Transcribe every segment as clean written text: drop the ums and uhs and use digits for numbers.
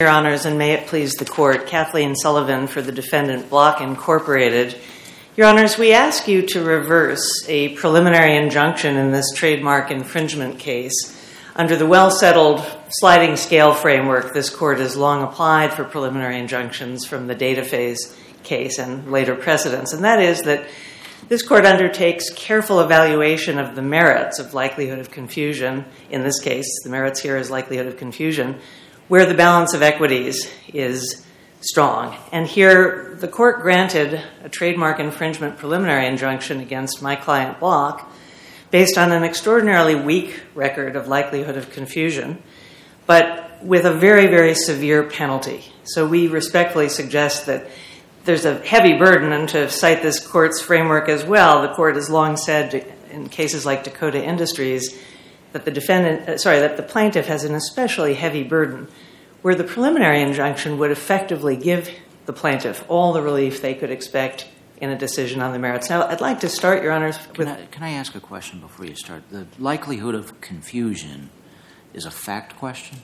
Your Honors, and may it please the Court, Kathleen Sullivan for the defendant, Block Incorporated. Your Honors, we ask you to reverse a preliminary injunction in this trademark infringement case. Under the well-settled sliding scale framework this Court has long applied for preliminary injunctions from the data phase case and later precedents, and that is that this Court undertakes careful evaluation of the merits of likelihood of confusion. In this case, the merits here is likelihood of confusion, where the balance of equities is strong. And here, the court granted a trademark infringement preliminary injunction against my client Block based on an extraordinarily weak record of likelihood of confusion, but with a very, very severe penalty. So we respectfully suggest that there's a heavy burden, and to cite this court's framework as well, the court has long said in cases like Dakota Industries that the plaintiff has an especially heavy burden, where the preliminary injunction would effectively give the plaintiff all the relief they could expect in a decision on the merits. Now, I'd like to start, Your Honors, with... Can I ask a question before you start? The likelihood of confusion is a fact question?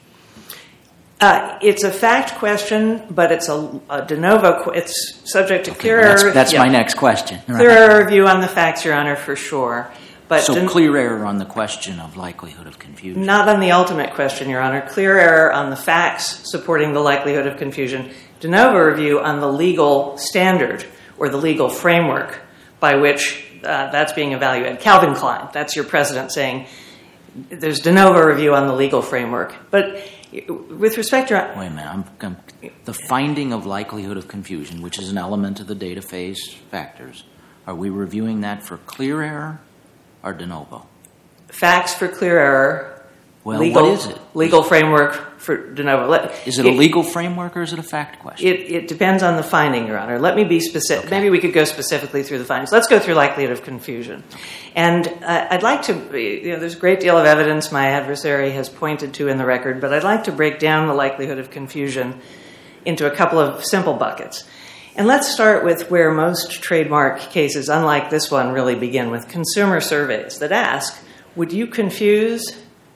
It's a fact question, but it's a de novo... It's subject to clear... That's my next question. Clear review on the facts, Your Honor, for sure. But so clear error on the question of likelihood of confusion? Not on the ultimate question, Your Honor. Clear error on the facts supporting the likelihood of confusion. De novo review on the legal standard or the legal framework by which that's being evaluated. Calvin Klein, that's your president saying there's de novo review on the legal framework. But with respect to... Wait a minute. The finding of likelihood of confusion, which is an element of the data phase factors, are we reviewing that for clear error? Or de novo? Facts for clear error. Well, what is it? Legal framework for de novo. Is it a legal framework or is it a fact question? It depends on the finding, Your Honor. Let me be specific. Okay. Maybe we could go specifically through the findings. Let's go through likelihood of confusion. And I'd like to, there's a great deal of evidence my adversary has pointed to in the record, but I'd like to break down the likelihood of confusion into a couple of simple buckets. And let's start with where most trademark cases, unlike this one, really begin with consumer surveys that ask, would you confuse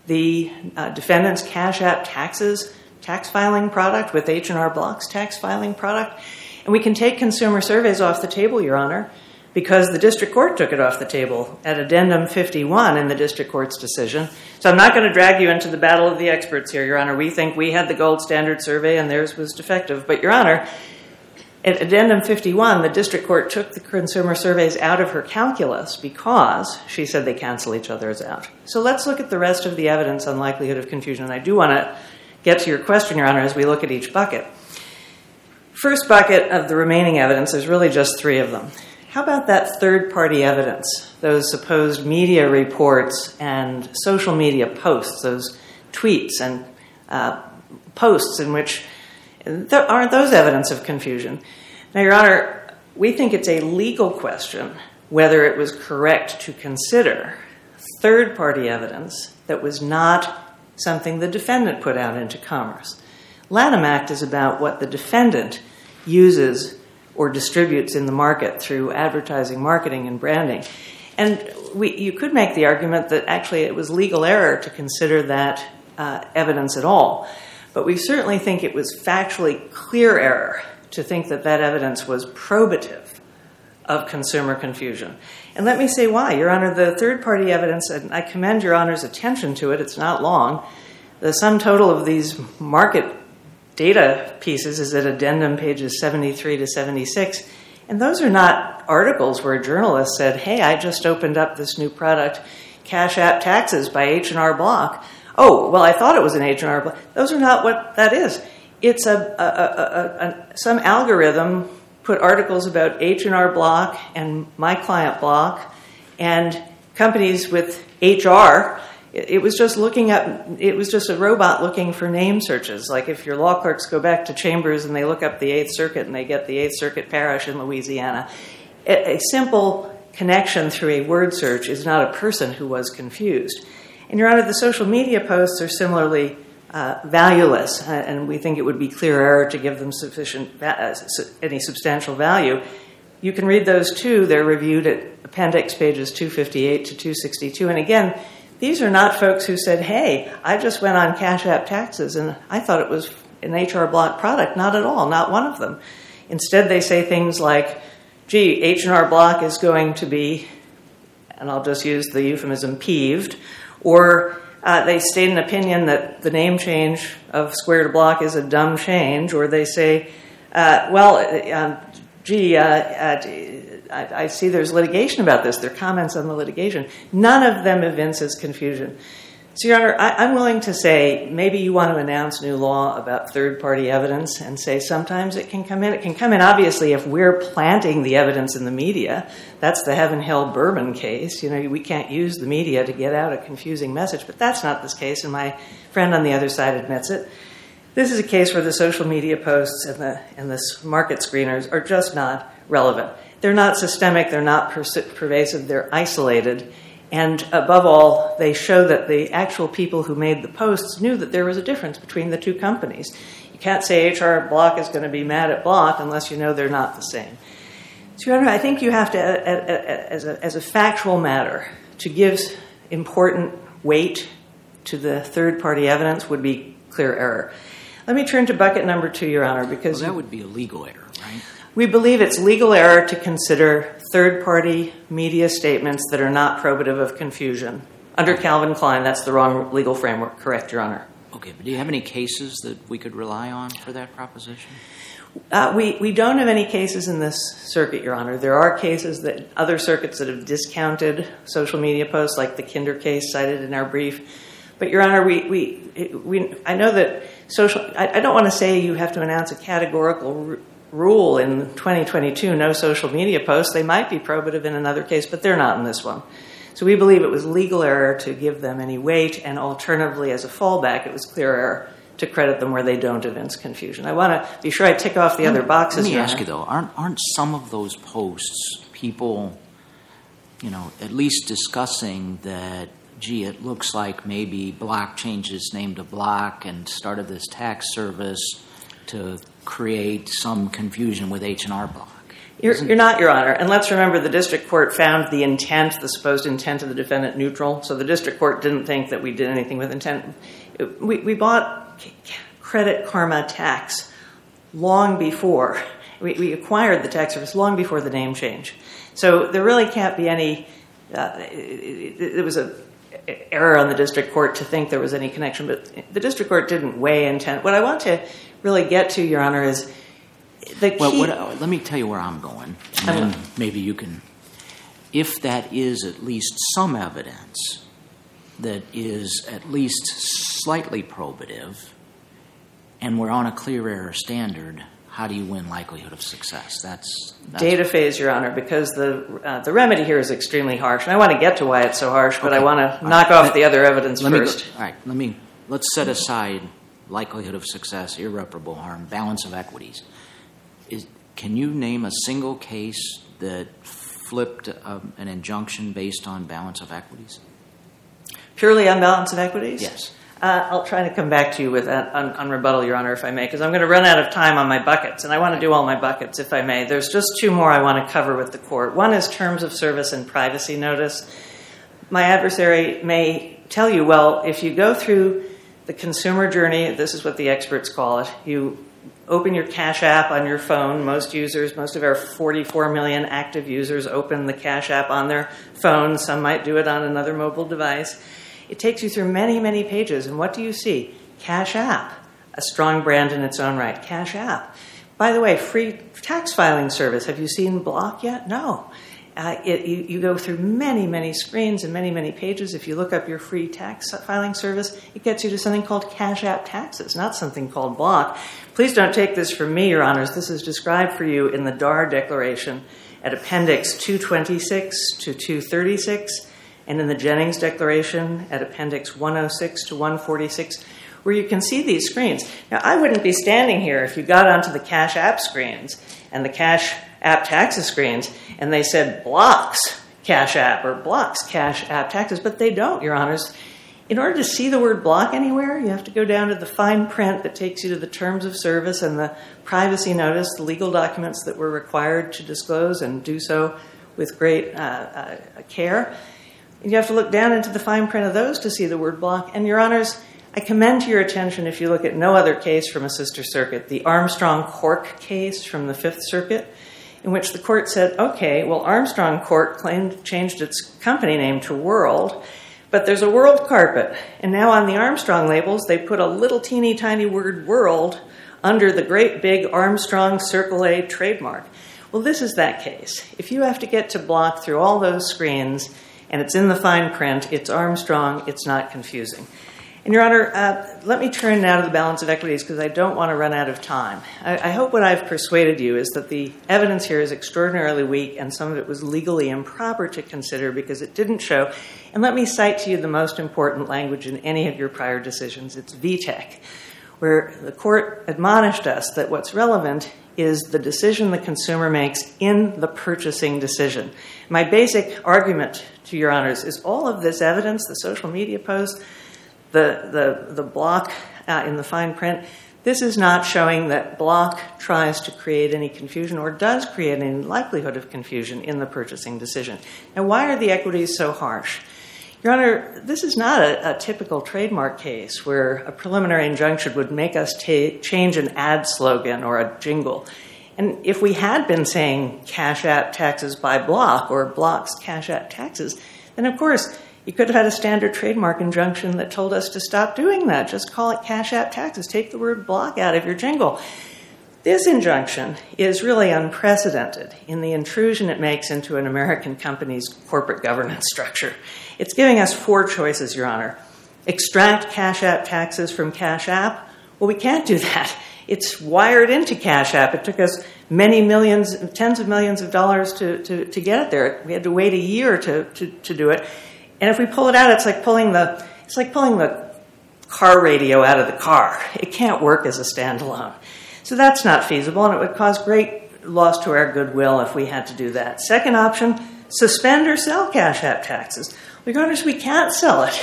the defendant's Cash App Taxes tax filing product with H&R Block's tax filing product? And we can take consumer surveys off the table, Your Honor, because the district court took it off the table at addendum 51 in the district court's decision. So I'm not going to drag you into the battle of the experts here, Your Honor. We think we had the gold standard survey and theirs was defective. But, Your Honor, at addendum 51, the district court took the consumer surveys out of her calculus because she said they cancel each other's out. So let's look at the rest of the evidence on likelihood of confusion. And I do want to get to your question, Your Honor, as we look at each bucket. First bucket of the remaining evidence, there's really just three of them. How about that third-party evidence, those supposed media reports and social media posts, those tweets and posts in which... Aren't those evidence of confusion? Now, Your Honor, we think it's a legal question whether it was correct to consider third-party evidence that was not something the defendant put out into commerce. Lanham Act is about what the defendant uses or distributes in the market through advertising, marketing, and branding. And you could make the argument that actually it was legal error to consider that evidence at all. But we certainly think it was factually clear error to think that that evidence was probative of consumer confusion. And let me say why. Your Honor, the third-party evidence, and I commend Your Honor's attention to it. It's not long. The sum total of these market data pieces is at addendum pages 73 to 76. And those are not articles where a journalist said, hey, I just opened up this new product, Cash App Taxes by H&R Block. Oh, well, I thought it was an H&R Block. Those are not what that is. It's some algorithm put articles about H&R Block and my client Block and companies with HR. It was just looking up. It was just a robot looking for name searches. Like if your law clerks go back to Chambers and they look up the Eighth Circuit and they get the Eighth Circuit Parish in Louisiana, a simple connection through a word search is not a person who was confused. And, Your Honor, the social media posts are similarly valueless, and we think it would be clear error to give them any substantial value. You can read those, too. They're reviewed at appendix pages 258 to 262. And, again, these are not folks who said, hey, I just went on Cash App Taxes, and I thought it was an H&R Block product. Not at all, not one of them. Instead, they say things like, gee, H&R Block is going to be, and I'll just use the euphemism, peeved, or they state an opinion that the name change of Square to Block is a dumb change, or they say, I see there's litigation about this. There are comments on the litigation. None of them evinces confusion. So, Your Honor, I'm willing to say maybe you want to announce new law about third-party evidence and say sometimes it can come in. It can come in, obviously, if we're planting the evidence in the media. That's the Heaven Hill Bourbon case. You know, we can't use the media to get out a confusing message, but that's not this case, and my friend on the other side admits it. This is a case where the social media posts and the market screeners are just not relevant. They're not systemic. They're not pervasive. They're isolated. And above all, they show that the actual people who made the posts knew that there was a difference between the two companies. You can't say H&R Block is going to be mad at Block unless you know they're not the same. So, Your Honor, I think you have to, as a factual matter, to give important weight to the third-party evidence would be clear error. Let me turn to bucket number 2, Your Honor, because... Well, that would be a legal error, right? We believe it's legal error to consider third-party media statements that are not probative of confusion. Under Calvin Klein, that's the wrong legal framework. Correct, Your Honor. Okay, but do you have any cases that we could rely on for that proposition? We don't have any cases in this circuit, Your Honor. There are cases that other circuits that have discounted social media posts, like the Kinder case cited in our brief. But, Your Honor, we I know that social... I don't want to say you have to announce a categorical rule in 2022, no social media posts. They might be probative in another case, but they're not in this one. So we believe it was legal error to give them any weight, and alternatively, as a fallback, it was clear error to credit them where they don't evince confusion. I want to be sure I tick off the other boxes. Let me ask you, though, aren't some of those posts people, you know, at least discussing that, gee, it looks like maybe Block changed its name to Block and started this tax service to create some confusion with H&R Block. You're not, Your Honor. And let's remember the district court found the intent, the supposed intent of the defendant neutral. So the district court didn't think that we did anything with intent. We bought Credit Karma Tax long before. We acquired the tax service long before the name change. So there really can't be any... It was a... error on the district court to think there was any connection, but the district court didn't weigh intent. What I want to really get to, Your Honor, is the key... let me tell you where I'm going, and then maybe you can... If that is at least some evidence that is at least slightly probative, and we're on a clear error standard, how do you win likelihood of success? That's data phase, Your Honor, because the remedy here is extremely harsh. And I want to get to why it's so harsh, but okay. I want to knock off the other evidence first. Let's set aside likelihood of success, irreparable harm, balance of equities. Can you name a single case that flipped an injunction based on balance of equities? Purely on balance of equities? Yes. I'll try to come back to you with that on rebuttal, Your Honor, if I may, because I'm going to run out of time on my buckets, and I want to do all my buckets, if I may. There's just 2 more I want to cover with the court. One is terms of service and privacy notice. My adversary may tell you, well, if you go through the consumer journey, this is what the experts call it, you open your Cash App on your phone. Most of our 44 million active users open the Cash App on their phone. Some might do it on another mobile device. It takes you through many, many pages, and what do you see? Cash App, a strong brand in its own right. Cash App. By the way, free tax filing service. Have you seen Block yet? No. You go through many, many screens and many, many pages. If you look up your free tax filing service, it gets you to something called Cash App Taxes, not something called Block. Please don't take this from me, Your Honors. This is described for you in the Dahr Declaration at Appendix 226 to 236. And in the Jennings Declaration at Appendix 106 to 146, where you can see these screens. Now, I wouldn't be standing here if you got onto the Cash App screens and the Cash App Taxes screens, and they said Block's Cash App or Block's Cash App Taxes, but they don't, Your Honors. In order to see the word Block anywhere, you have to go down to the fine print that takes you to the terms of service and the privacy notice, the legal documents that we're required to disclose and do so with great care. And you have to look down into the fine print of those to see the word Block. And, Your Honors, I commend to your attention, if you look at no other case from a sister circuit, the Armstrong-Cork case from the Fifth Circuit, in which the court said, okay, well, Armstrong-Cork changed its company name to World, but there's a World carpet. And now on the Armstrong labels, they put a little teeny tiny word World under the great big Armstrong Circle A trademark. Well, this is that case. If you have to get to Block through all those screens, and it's in the fine print, it's Armstrong, it's not confusing. And, Your Honor, let me turn now to the balance of equities because I don't want to run out of time. I hope what I've persuaded you is that the evidence here is extraordinarily weak and some of it was legally improper to consider because it didn't show. And let me cite to you the most important language in any of your prior decisions. It's VTEC, where the court admonished us that what's relevant is the decision the consumer makes in the purchasing decision. My basic argument to Your Honors is all of this evidence, the social media post, the Block in the fine print, this is not showing that Block tries to create any confusion or does create any likelihood of confusion in the purchasing decision. Now, why are the equities so harsh? Your Honor, this is not a typical trademark case where a preliminary injunction would make us change an ad slogan or a jingle. And if we had been saying Cash App Taxes by Block or Block's Cash App Taxes, then of course you could have had a standard trademark injunction that told us to stop doing that. Just call it Cash App Taxes. Take the word Block out of your jingle. This injunction is really unprecedented in the intrusion it makes into an American company's corporate governance structure. It's giving us four choices, Your Honor. Extract Cash App Taxes from Cash App? Well, we can't do that. It's wired into Cash App. It took us many millions, tens of millions of dollars to get it there. We had to wait a year to do it. And if we pull it out, it's like pulling the car radio out of the car. It can't work as a standalone. So that's not feasible, and it would cause great loss to our goodwill if we had to do that. Second option, suspend or sell Cash App Taxes. Well, Your Honors, we can't sell it.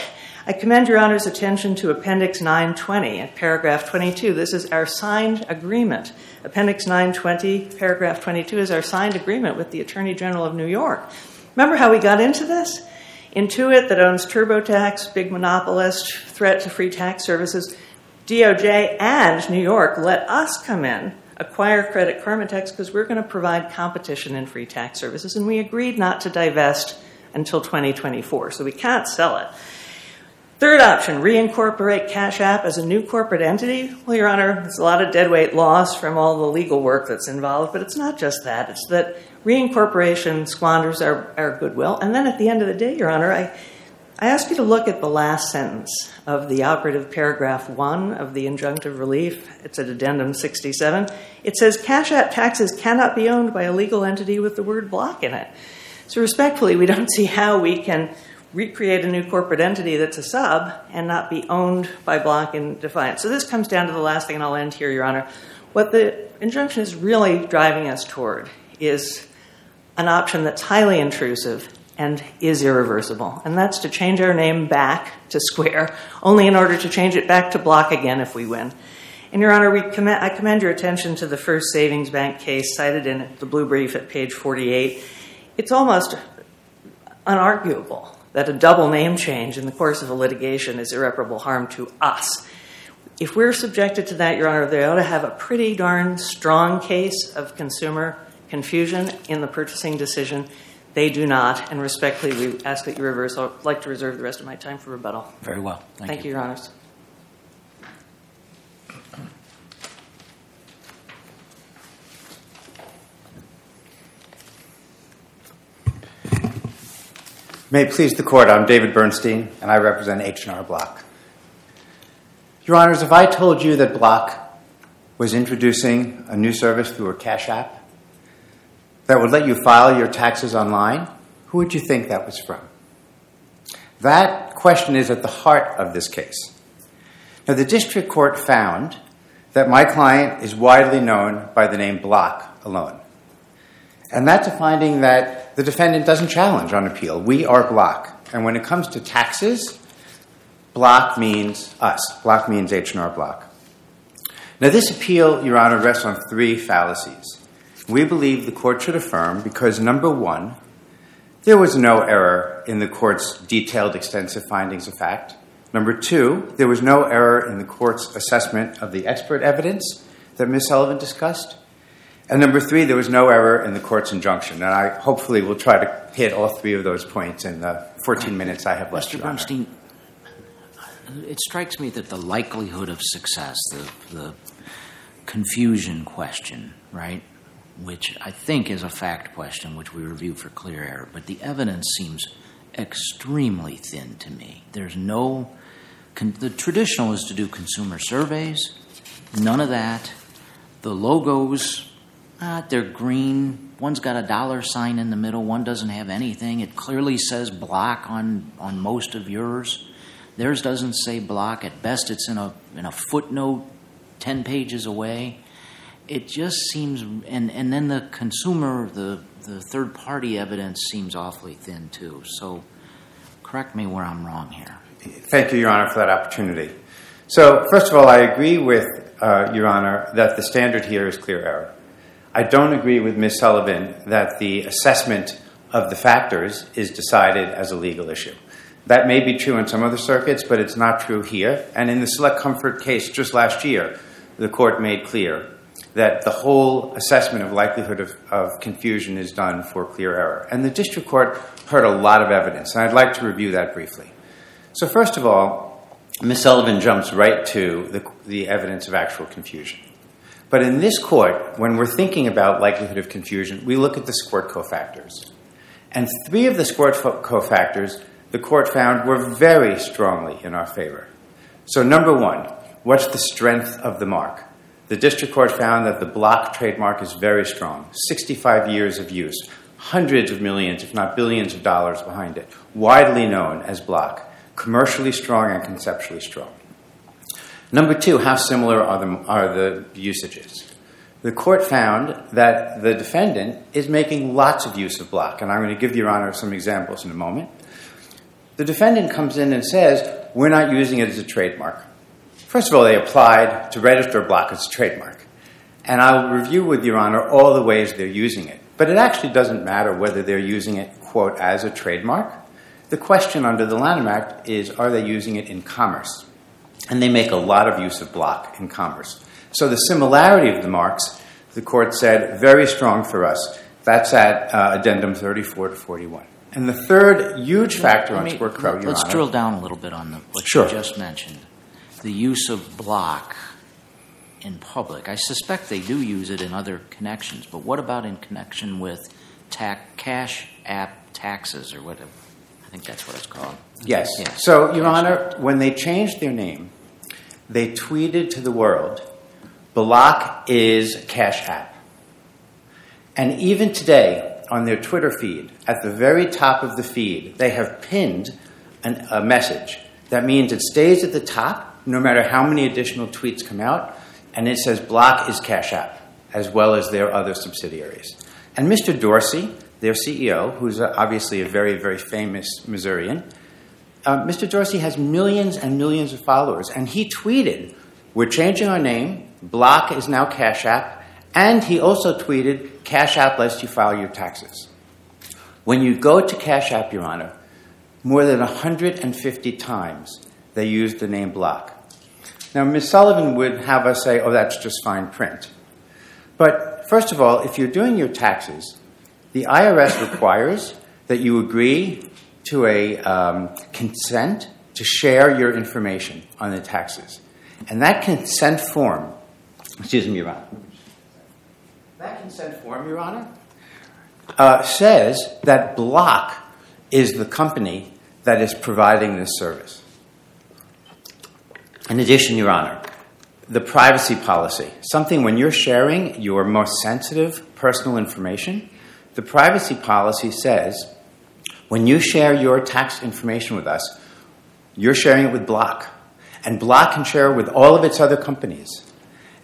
I commend Your Honors' attention to Appendix 920 and Paragraph 22. This is our signed agreement. Appendix 920, Paragraph 22 is our signed agreement with the Attorney General of New York. Remember how we got into this? Intuit, that owns TurboTax, big monopolist, threat to free tax services, DOJ and New York let us come in, acquire Credit Karma Tax, because we're going to provide competition in free tax services, and we agreed not to divest until 2024, so we can't sell it. Third option, reincorporate Cash App as a new corporate entity. Well, Your Honor, there's a lot of deadweight loss from all the legal work that's involved, but it's not just that. It's that reincorporation squanders our goodwill. And then at the end of the day, Your Honor, I ask you to look at the last sentence of the operative paragraph 1 of the injunctive relief. It's at addendum 67. It says Cash App Taxes cannot be owned by a legal entity with the word Block in it. So respectfully, we don't see how we can recreate a new corporate entity that's a sub and not be owned by Block in defiance. So this comes down to the last thing, and I'll end here, Your Honor. What the injunction is really driving us toward is an option that's highly intrusive and is irreversible, and that's to change our name back to Square, only in order to change it back to Block again if we win. And, Your Honor, I commend your attention to the First Savings Bank case cited in the blue brief at page 48. It's almost unarguable that a double name change in the course of a litigation is irreparable harm to us. If we're subjected to that, Your Honor, they ought to have a pretty darn strong case of consumer confusion in the purchasing decision. They do not, and respectfully, we ask that you reverse. I'd like to reserve the rest of my time for rebuttal. Very well. Thank you, Your Honors. May it please the Court, I'm David Bernstein, and I represent H&R Block. Your Honors, if I told you that Block was introducing a new service through a Cash App that would let you file your taxes online, who would you think that was from? That question is at the heart of this case. Now, the district court found that my client is widely known by the name Block alone. And that's a finding that the defendant doesn't challenge on appeal. We are Block. And when it comes to taxes, Block means us. Block means H&R Block. Now, this appeal, Your Honor, rests on three fallacies. We believe the court should affirm because, number one, there was no error in the court's detailed, extensive findings of fact. Number two, there was no error in the court's assessment of the expert evidence that Ms. Sullivan discussed. And number three, there was no error in the court's injunction. And I hopefully will try to hit all three of those points in the 14 minutes I have left. Mr. Bernstein, it strikes me that the likelihood of success, the confusion question, right, which I think is a fact question, which we review for clear error, but the evidence seems extremely thin to me. There's no the traditional is to do consumer surveys. None of that. The logos, they're green. One's got a dollar sign in the middle. One doesn't have anything. It clearly says Block on most of yours. Theirs doesn't say Block. At best, it's in a footnote 10 pages away. It just seems, and then the consumer, the third-party evidence seems awfully thin, too. So correct me where I'm wrong here. Thank you, Your Honor, for that opportunity. So first of all, I agree with Your Honor that the standard here is clear error. I don't agree with Ms. Sullivan that the assessment of the factors is decided as a legal issue. That may be true in some other circuits, but it's not true here. And in the Select Comfort case just last year, the court made clear that the whole assessment of likelihood of confusion is done for clear error. And the district court heard a lot of evidence, and I'd like to review that briefly. So first of all, Ms. Sullivan jumps right to the evidence of actual confusion. But in this court, when we're thinking about likelihood of confusion, we look at the SquirtCo factors. And three of the SquirtCo factors the court found were very strongly in our favor. So number one, what's the strength of the mark? The district court found that the Block trademark is very strong, 65 years of use, hundreds of millions, if not billions of dollars behind it, widely known as Block, commercially strong and conceptually strong. Number two, how similar are the usages? The court found that the defendant is making lots of use of Block, and I'm going to give Your Honor some examples in a moment. The defendant comes in and says, we're not using it as a trademark. First of all, they applied to register Block as a trademark. And I'll review with Your Honor all the ways they're using it. But it actually doesn't matter whether they're using it, quote, as a trademark. The question under the Lanham Act is, are they using it in commerce? And they make a lot of use of Block in commerce. So the similarity of the marks, the court said, very strong for us. That's at addendum 34 to 41. And the third huge factor on SquirtCo, Your Honor. Let's drill down a little bit on what you just mentioned. The use of Block in public. I suspect they do use it in other connections, but what about in connection with Cash App Taxes or whatever? I think that's what it's called. Yes. Yes. So, Your Honor, when they changed their name, they tweeted to the world, Block is Cash App. And even today, on their Twitter feed, at the very top of the feed, they have pinned a message. That means it stays at the top, no matter how many additional tweets come out, and it says Block is Cash App, as well as their other subsidiaries. And Mr. Dorsey, their CEO, who's obviously a very, very famous Missourian, Mr. Dorsey has millions and millions of followers, and he tweeted, we're changing our name, Block is now Cash App, and he also tweeted, Cash App lets you file your taxes. When you go to Cash App, Your Honor, more than 150 times they used the name Block. Now, Ms. Sullivan would have us say, oh, that's just fine print. But first of all, if you're doing your taxes, the IRS requires that you agree to a consent to share your information on the taxes. And that consent form, Your Honor, says that Block is the company that is providing this service. In addition, Your Honor, the privacy policy, something when you're sharing your most sensitive personal information, the privacy policy says when you share your tax information with us, you're sharing it with Block. And Block can share it with all of its other companies.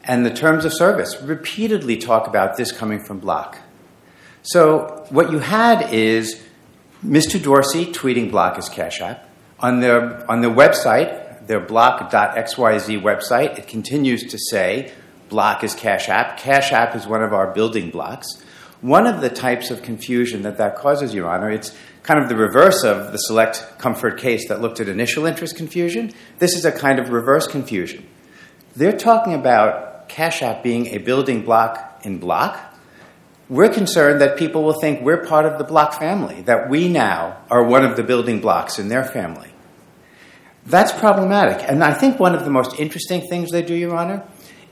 And the terms of service repeatedly talk about this coming from Block. So what you had is Mr. Dorsey tweeting Block as Cash App. On their website, their block.xyz website, it continues to say Block is Cash App. Cash App is one of our building blocks. One of the types of confusion that that causes, Your Honor, it's kind of the reverse of the Select Comfort case that looked at initial interest confusion. This is a kind of reverse confusion. They're talking about Cash App being a building block in Block. We're concerned that people will think we're part of the Block family, that we now are one of the building blocks in their family. That's problematic. And I think one of the most interesting things they do, Your Honor,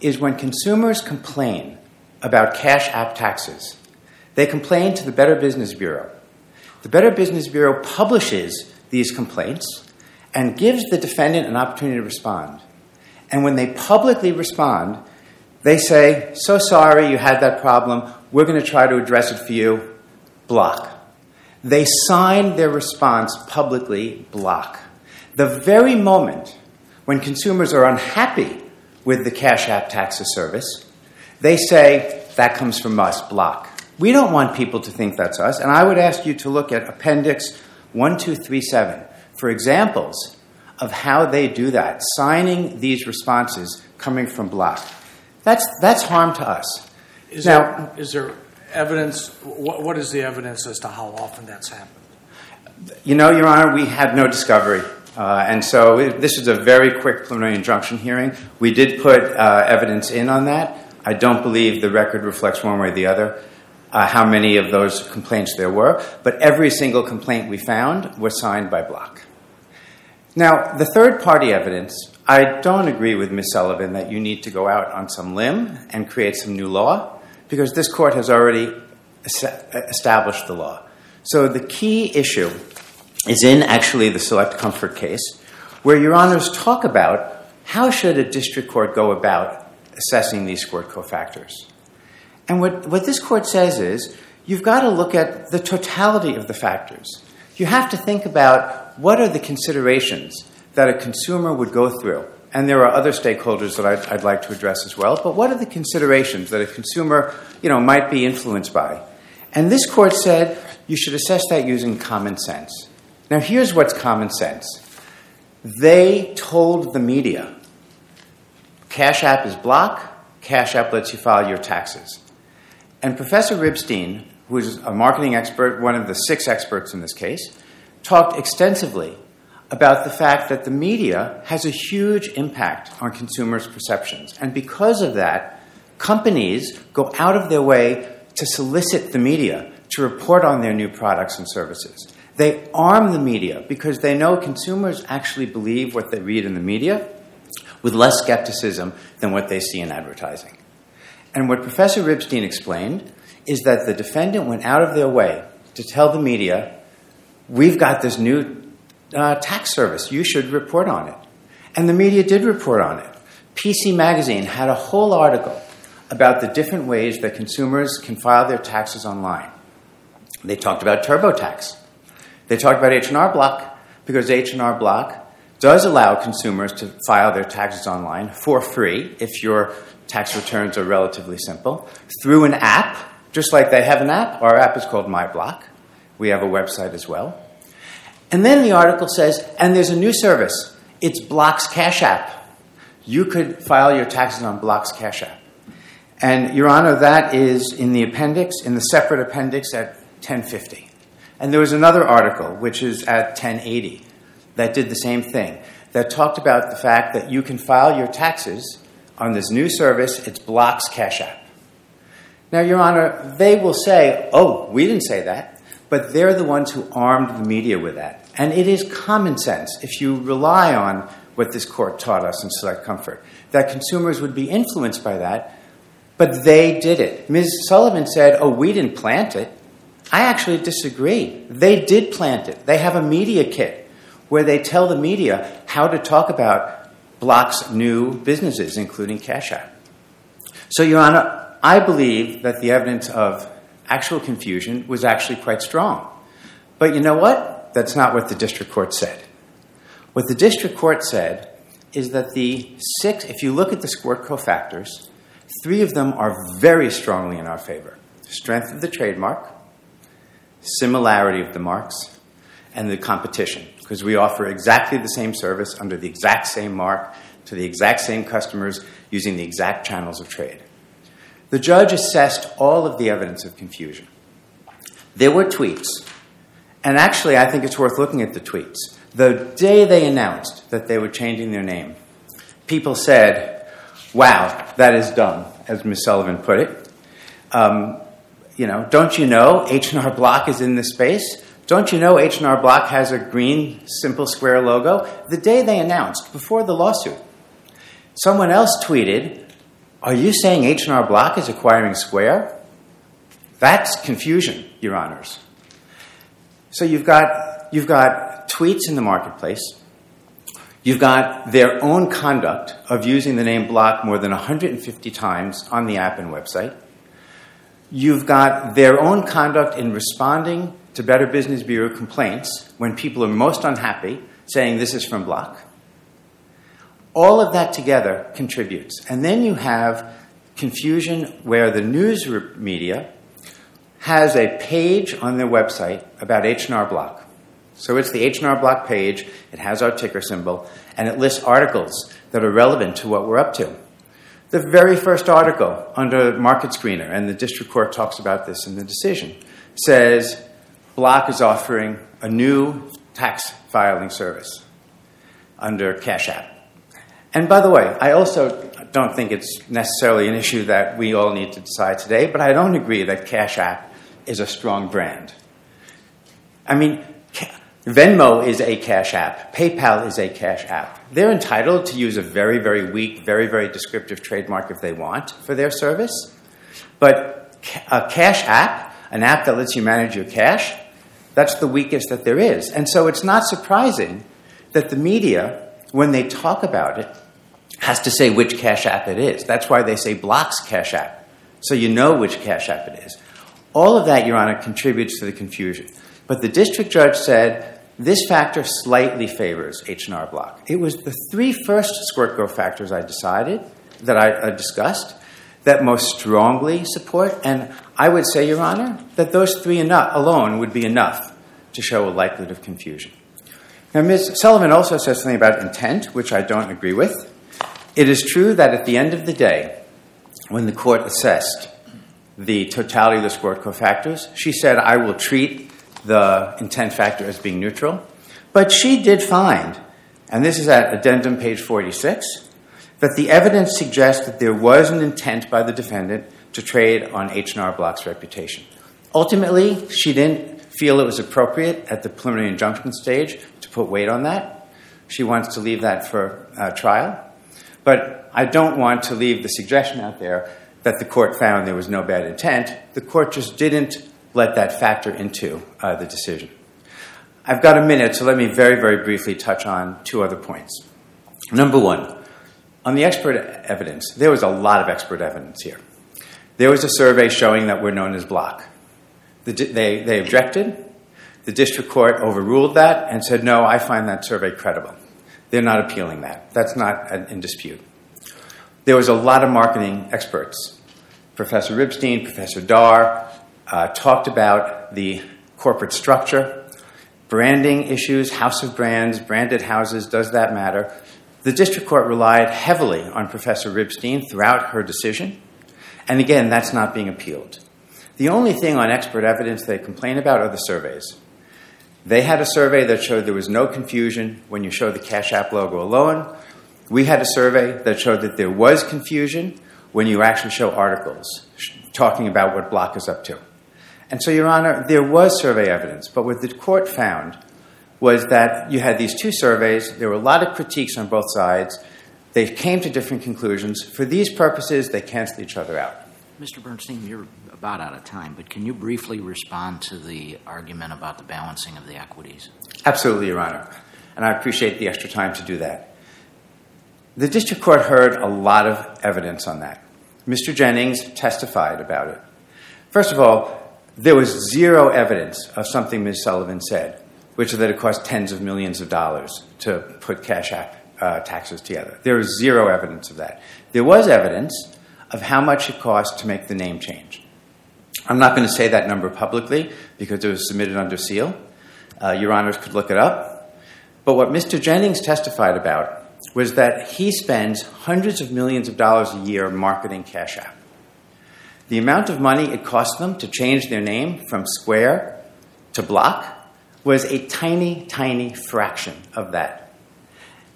is when consumers complain about Cash App taxes, they complain to the Better Business Bureau. The Better Business Bureau publishes these complaints and gives the defendant an opportunity to respond. And when they publicly respond, they say, so sorry you had that problem. We're going to try to address it for you. Block. They sign their response publicly, Block. The very moment when consumers are unhappy with the Cash App taxes service, they say, that comes from us, Block. We don't want people to think that's us. And I would ask you to look at Appendix 1237 for examples of how they do that, signing these responses coming from Block. That's harm to us. Is there evidence? What is the evidence as to how often that's happened? You know, Your Honor, we had no discovery. And so this is a very quick preliminary injunction hearing. We did put evidence in on that. I don't believe the record reflects one way or the other how many of those complaints there were. But every single complaint we found was signed by Block. Now, the third-party evidence, I don't agree with Ms. Sullivan that you need to go out on some limb and create some new law because this court has already established the law. So the key issue is in, actually, the Select Comfort case where Your Honors talk about how should a district court go about assessing these SquirtCo factors. And what this court says is you've got to look at the totality of the factors. You have to think about what are the considerations that a consumer would go through. And there are other stakeholders that I'd like to address as well. But what are the considerations that a consumer, might be influenced by? And this court said you should assess that using common sense. Now, here's what's common sense. They told the media, Cash App is Block. Cash App lets you file your taxes. And Professor Ribstein, who is a marketing expert, one of the 6 experts in this case, talked extensively about the fact that the media has a huge impact on consumers' perceptions. And because of that, companies go out of their way to solicit the media to report on their new products and services. They arm the media because they know consumers actually believe what they read in the media with less skepticism than what they see in advertising. And what Professor Ribstein explained is that the defendant went out of their way to tell the media, we've got this new tax service. You should report on it. And the media did report on it. PC Magazine had a whole article about the different ways that consumers can file their taxes online. They talked about TurboTax. They talked about H&R Block because H&R Block does allow consumers to file their taxes online for free if your tax returns are relatively simple, through an app, just like they have an app. Our app is called MyBlock. We have a website as well. And then the article says, and there's a new service. It's Block's Cash App. You could file your taxes on Block's Cash App. And, Your Honor, that is in the appendix, in the separate appendix at 1050. And there was another article, which is at 1080, that did the same thing, that talked about the fact that you can file your taxes on this new service. It's Block's Cash App. Now, Your Honor, they will say, oh, we didn't say that. But they're the ones who armed the media with that. And it is common sense, if you rely on what this court taught us in Select Comfort, that consumers would be influenced by that, but they did it. Ms. Sullivan said, oh, we didn't plant it. I actually disagree. They did plant it. They have a media kit where they tell the media how to talk about Block's new businesses, including Cash App. So, Your Honor, I believe that the evidence of actual confusion was actually quite strong. But you know what? That's not what the district court said. What the district court said is that the 6, if you look at the SquirtCo factors, 3 of them are very strongly in our favor. Strength of the trademark, similarity of the marks, and the competition, because we offer exactly the same service under the exact same mark to the exact same customers using the exact channels of trade. The judge assessed all of the evidence of confusion. There were tweets. And actually, I think it's worth looking at the tweets. The day they announced that they were changing their name, people said, wow, that is dumb, as Ms. Sullivan put it. Don't you know H&R Block is in this space? Don't you know H&R Block has a green, simple square logo? The day they announced, before the lawsuit, someone else tweeted, are you saying H&R Block is acquiring Square? That's confusion, Your Honors. So you've got tweets in the marketplace. You've got their own conduct of using the name Block more than 150 times on the app and website. You've got their own conduct in responding to Better Business Bureau complaints when people are most unhappy, saying this is from Block. All of that together contributes. And then you have confusion where the news media has a page on their website about H&R Block. So it's the H&R Block page, it has our ticker symbol, and it lists articles that are relevant to what we're up to. The very first article under Market Screener, and the district court talks about this in the decision, says Block is offering a new tax filing service under Cash App. And by the way, I also don't think it's necessarily an issue that we all need to decide today, but I don't agree that Cash App is a strong brand. I mean, Venmo is a Cash App. PayPal is a Cash App. They're entitled to use a very, very weak, very, very descriptive trademark if they want for their service. But a Cash App, an app that lets you manage your cash, that's the weakest that there is. And so it's not surprising that the media, when they talk about it, has to say which Cash App it is. That's why they say Block's Cash App, so you know which Cash App it is. All of that, Your Honor, contributes to the confusion. But the district judge said this factor slightly favors H&R Block. It was the three first SquirtCo factors I discussed that most strongly support, and I would say, Your Honor, that those three alone would be enough to show a likelihood of confusion. Now, Ms. Sullivan also says something about intent, which I don't agree with. It is true that at the end of the day, when the court assessed the totality of the SquirtCo factors, she said, I will treat the intent factor as being neutral. But she did find, and this is at addendum page 46, that the evidence suggests that there was an intent by the defendant to trade on H&R Block's reputation. Ultimately, she didn't feel it was appropriate at the preliminary injunction stage to put weight on that. She wants to leave that for trial. But I don't want to leave the suggestion out there that the court found there was no bad intent. The court just didn't let that factor into the decision. I've got a minute, so let me very, very briefly touch on two other points. Number one, on the expert evidence, there was a lot of expert evidence here. There was a survey showing that we're known as Block. They objected. The district court overruled that and said, no, I find that survey credible. They're not appealing that. That's not in dispute. There was a lot of marketing experts. Professor Ribstein, Professor Dahr talked about the corporate structure, branding issues, house of brands, branded houses, does that matter? The district court relied heavily on Professor Ribstein throughout her decision. And again, that's not being appealed. The only thing on expert evidence they complain about are the surveys. They had a survey that showed there was no confusion when you show the Cash App logo alone. We had a survey that showed that there was confusion when you actually show articles talking about what Block is up to. And so, Your Honor, there was survey evidence, but what the court found was that you had these two surveys. There were a lot of critiques on both sides. They came to different conclusions. For these purposes, they canceled each other out. Mr. Bernstein, you're about out of time, but can you briefly respond to the argument about the balancing of the equities? Absolutely, Your Honor, and I appreciate the extra time to do that. The district court heard a lot of evidence on that. Mr. Jennings testified about it. First of all, there was zero evidence of something Ms. Sullivan said, which is that it cost tens of millions of dollars to put Cash App taxes together. There was zero evidence of that. There was evidence of how much it cost to make the name change. I'm not going to say that number publicly because it was submitted under seal. Your Honors could look it up. But what Mr. Jennings testified about was that he spends hundreds of millions of dollars a year marketing Cash App. the amount of money it cost them to change their name from Square to Block was a tiny, tiny fraction of that.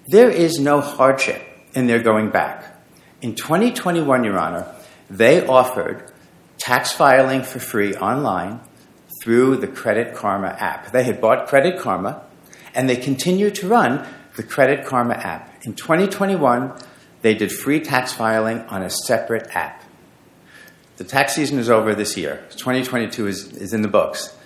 There is no hardship in their going back. In 2021, Your Honor, they offered tax filing for free online through the Credit Karma app. They had bought Credit Karma, and they continue to run the Credit Karma app. In 2021, they did free tax filing on a separate app. The tax season is over this year. 2022 is in the books.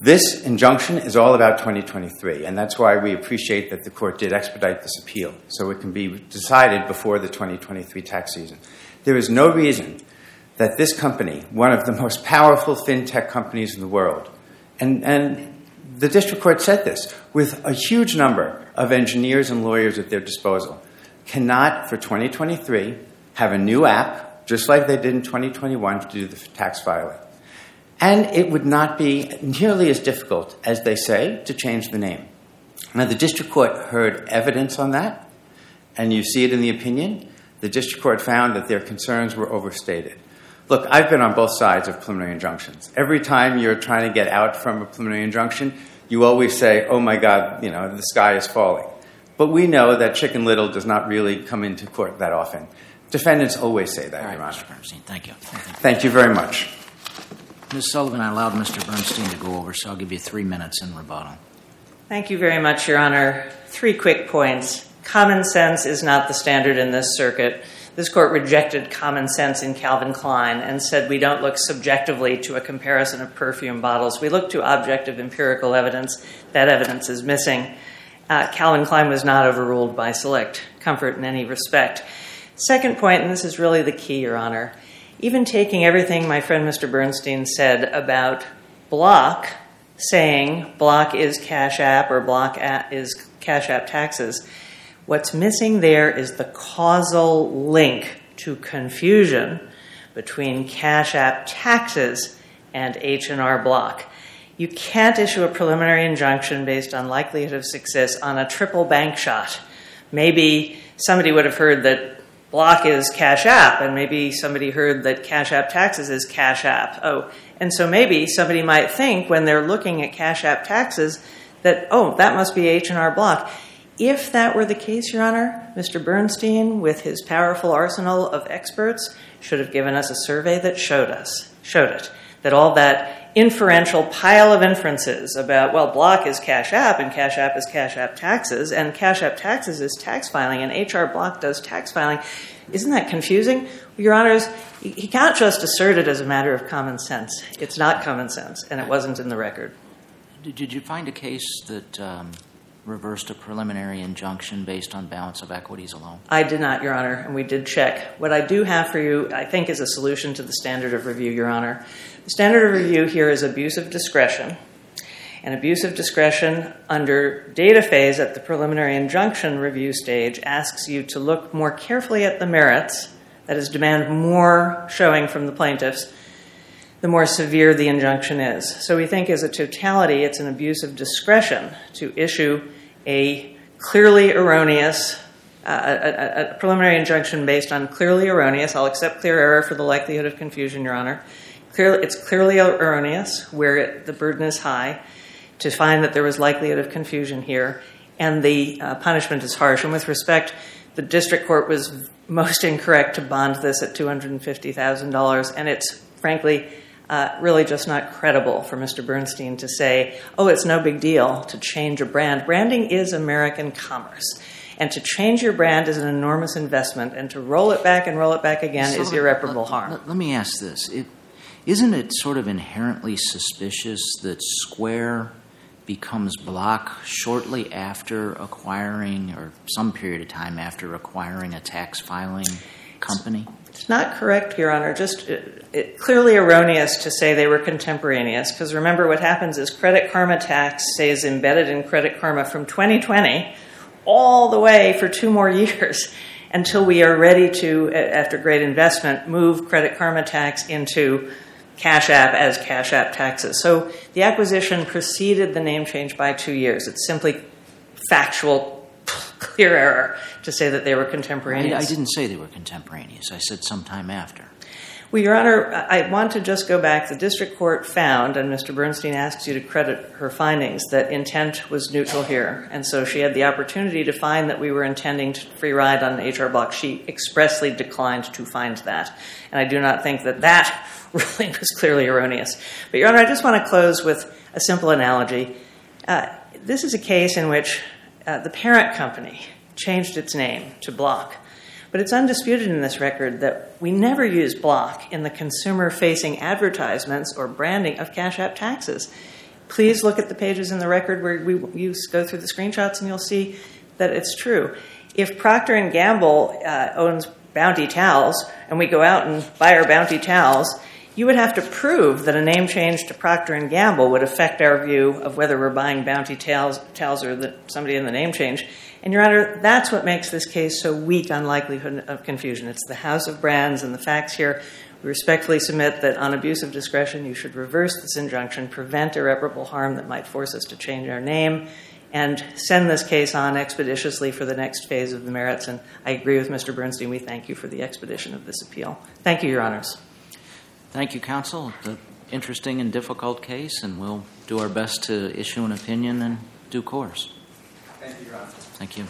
This injunction is all about 2023, and that's why we appreciate that the court did expedite this appeal, so it can be decided before the 2023 tax season. There is no reason that this company, one of the most powerful fintech companies in the world, and the district court said this, with a huge number of engineers and lawyers at their disposal, cannot, for 2023, have a new app, just like they did in 2021, to do the tax filing. And it would not be nearly as difficult, as they say, to change the name. Now, the district court heard evidence on that, and you see it in the opinion. The district court found that their concerns were overstated. Look, I've been on both sides of preliminary injunctions. Every time you're trying to get out from a preliminary injunction, you always say, oh my God, you know, the sky is falling. But we know that Chicken Little does not really come into court that often. Defendants always say that, Your Honor. Mr. Bernstein, thank you. Thank you very much. Ms. Sullivan, I allowed Mr. Bernstein to go over, so I'll give you 3 minutes in rebuttal. Thank you very much, Your Honor. 3 quick points. Common sense is not the standard in this circuit. This court rejected common sense in Calvin Klein and said we don't look subjectively to a comparison of perfume bottles. We look to objective empirical evidence. That evidence is missing. Calvin Klein was not overruled by Select Comfort in any respect. Second point, and this is really the key, Your Honor, even taking everything my friend Mr. Bernstein said about Block, saying Block is Cash App or Block is Cash App Taxes, what's missing there is the causal link to confusion between Cash App Taxes and H&R Block. You can't issue a preliminary injunction based on likelihood of success on a triple bank shot. Maybe somebody would have heard that Block is Cash App, and maybe somebody heard that Cash App Taxes is Cash App. Oh, and so maybe somebody might think when they're looking at Cash App Taxes that, oh, that must be H&R Block. If that were the case, Your Honor, Mr. Bernstein, with his powerful arsenal of experts, should have given us a survey that showed it, that all that inferential pile of inferences about, well, Block is Cash App and Cash App is Cash App Taxes and Cash App Taxes is tax filing and H&R Block does tax filing. Isn't that confusing? Your Honors, he can't just assert it as a matter of common sense. It's not common sense, and it wasn't in the record. Did you find a case that reversed a preliminary injunction based on balance of equities alone? I did not, Your Honor, and we did check. What I do have for you, I think, is a solution to the standard of review, Your Honor. The standard of review here is abuse of discretion, and abuse of discretion under data phase at the preliminary injunction review stage asks you to look more carefully at the merits, that is, demand more showing from the plaintiffs, the more severe the injunction is. So we think as a totality, it's an abuse of discretion to issue a clearly erroneous, a preliminary injunction based on clearly erroneous. I'll accept clear error for the likelihood of confusion, Your Honor. It's clearly erroneous where the burden is high to find that there was likelihood of confusion here, and the punishment is harsh. And with respect, the district court was most incorrect to bond this at $250,000, and it's, frankly, really just not credible for Mr. Bernstein to say, oh, it's no big deal to change a brand. Branding is American commerce. And to change your brand is an enormous investment. And to roll it back again is irreparable harm. Let me ask this. Isn't it sort of inherently suspicious that Square becomes Block shortly after acquiring or some period of time after acquiring a tax filing company? It's not correct, Your Honor. Just clearly erroneous to say they were contemporaneous, because remember what happens is Credit Karma tax stays embedded in Credit Karma from 2020 all the way for 2 more years until we are ready to, after great investment, move Credit Karma tax into Cash App as Cash App Taxes. So the acquisition preceded the name change by 2 years. It's simply factual clear error to say that they were contemporaneous. I didn't say they were contemporaneous. I said sometime after. Well, Your Honor, I want to just go back. The district court found, and Mr. Bernstein asks you to credit her findings, that intent was neutral here. And so she had the opportunity to find that we were intending to free ride on the HR block. She expressly declined to find that. And I do not think that that ruling was clearly erroneous. But, Your Honor, I just want to close with a simple analogy. This is a case in which the parent company changed its name to Block. But it's undisputed in this record that we never use Block in the consumer-facing advertisements or branding of Cash App Taxes. Please look at the pages in the record where you go through the screenshots and you'll see that it's true. If Procter & Gamble owns Bounty Towels and we go out and buy our Bounty Towels, you would have to prove that a name change to Procter & Gamble would affect our view of whether we're buying Bounty Towels or somebody in the name change. And, Your Honor, that's what makes this case so weak on likelihood of confusion. It's the house of brands and the facts here. We respectfully submit that on abuse of discretion, you should reverse this injunction, prevent irreparable harm that might force us to change our name, and send this case on expeditiously for the next phase of the merits. And I agree with Mr. Bernstein. We thank you for the expedition of this appeal. Thank you, Your Honors. Thank you, counsel. It's an interesting and difficult case, and we'll do our best to issue an opinion in due course. Thank you, Your Honor. Thank you.